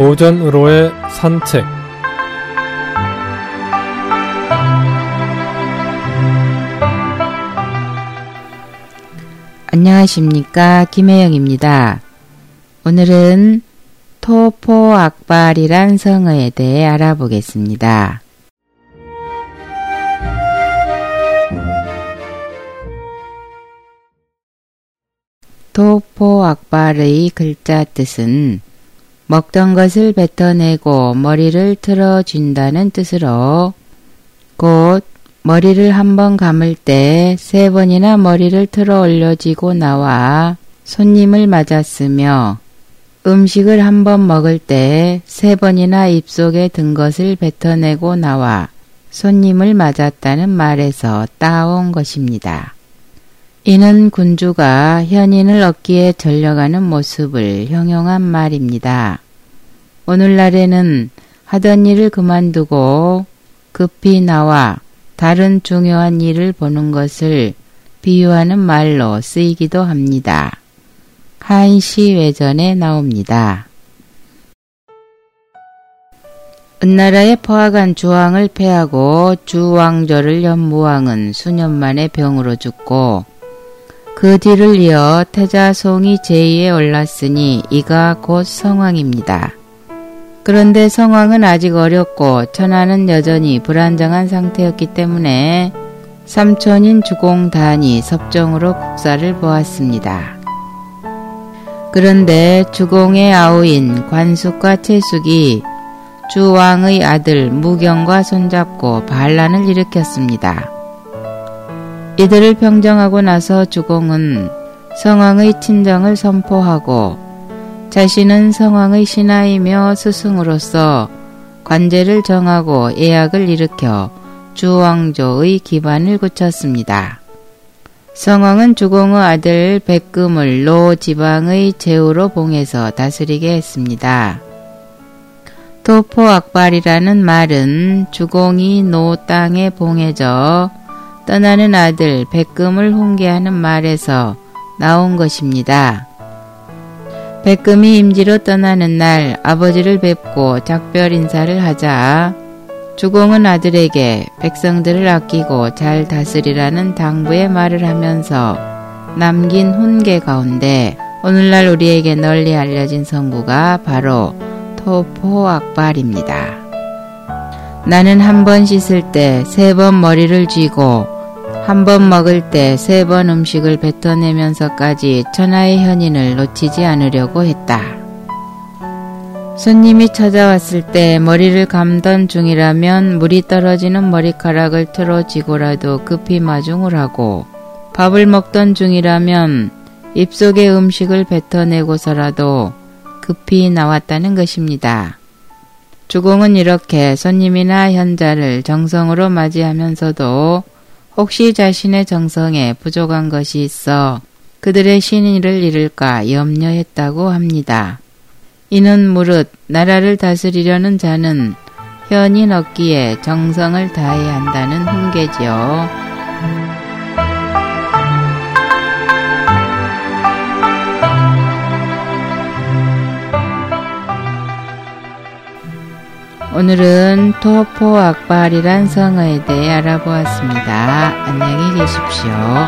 오전으로의 산책. 안녕하십니까, 김혜영입니다. 오늘은 토포악발이란 성어에 대해 알아보겠습니다. 토포악발의 글자 뜻은 먹던 것을 뱉어내고 머리를 틀어쥔다는 뜻으로, 곧 머리를 한번 감을 때 세 번이나 머리를 틀어 올려지고 나와 손님을 맞았으며, 음식을 한번 먹을 때 세 번이나 입속에 든 것을 뱉어내고 나와 손님을 맞았다는 말에서 따온 것입니다. 이는 군주가 현인을 얻기에 전려가는 모습을 형용한 말입니다. 오늘날에는 하던 일을 그만두고 급히 나와 다른 중요한 일을 보는 것을 비유하는 말로 쓰이기도 합니다. 한시 외전에 나옵니다. 은나라에 포악한 주왕을 패하고 주왕조를 연 무왕은 수년 만에 병으로 죽고, 그 뒤를 이어 태자송이 제2에 올랐으니 이가 곧 성왕입니다. 그런데 성왕은 아직 어렸고 천하는 여전히 불안정한 상태였기 때문에 삼촌인 주공단이 섭정으로 국사를 보았습니다. 그런데 주공의 아우인 관숙과 채숙이 주왕의 아들 무경과 손잡고 반란을 일으켰습니다. 이들을 평정하고 나서 주공은 성왕의 친정을 선포하고, 자신은 성왕의 신하이며 스승으로서 관제를 정하고 예약을 일으켜 주왕조의 기반을 굳혔습니다. 성왕은 주공의 아들 백금을 노 지방의 제후로 봉해서 다스리게 했습니다. 토포악발이라는 말은 주공이 노 땅에 봉해져 떠나는 아들 백금을 훈계하는 말에서 나온 것입니다. 백금이 임지로 떠나는 날 아버지를 뵙고 작별 인사를 하자 주공은 아들에게 백성들을 아끼고 잘 다스리라는 당부의 말을 하면서 남긴 훈계 가운데 오늘날 우리에게 널리 알려진 성구가 바로 토포악발입니다. 나는 한 번 씻을 때 세 번 머리를 쥐고 한 번 먹을 때 세 번 음식을 뱉어내면서까지 천하의 현인을 놓치지 않으려고 했다. 손님이 찾아왔을 때 머리를 감던 중이라면 물이 떨어지는 머리카락을 틀어쥐고라도 급히 마중을 하고, 밥을 먹던 중이라면 입속에 음식을 뱉어내고서라도 급히 나왔다는 것입니다. 주공은 이렇게 손님이나 현자를 정성으로 맞이하면서도 혹시 자신의 정성에 부족한 것이 있어 그들의 신의를 잃을까 염려했다고 합니다. 이는 무릇 나라를 다스리려는 자는 현인 얻기에 정성을 다해야 한다는 훈계지요. 오늘은 토포악발이란 성어에 대해 알아보았습니다. 안녕히 계십시오.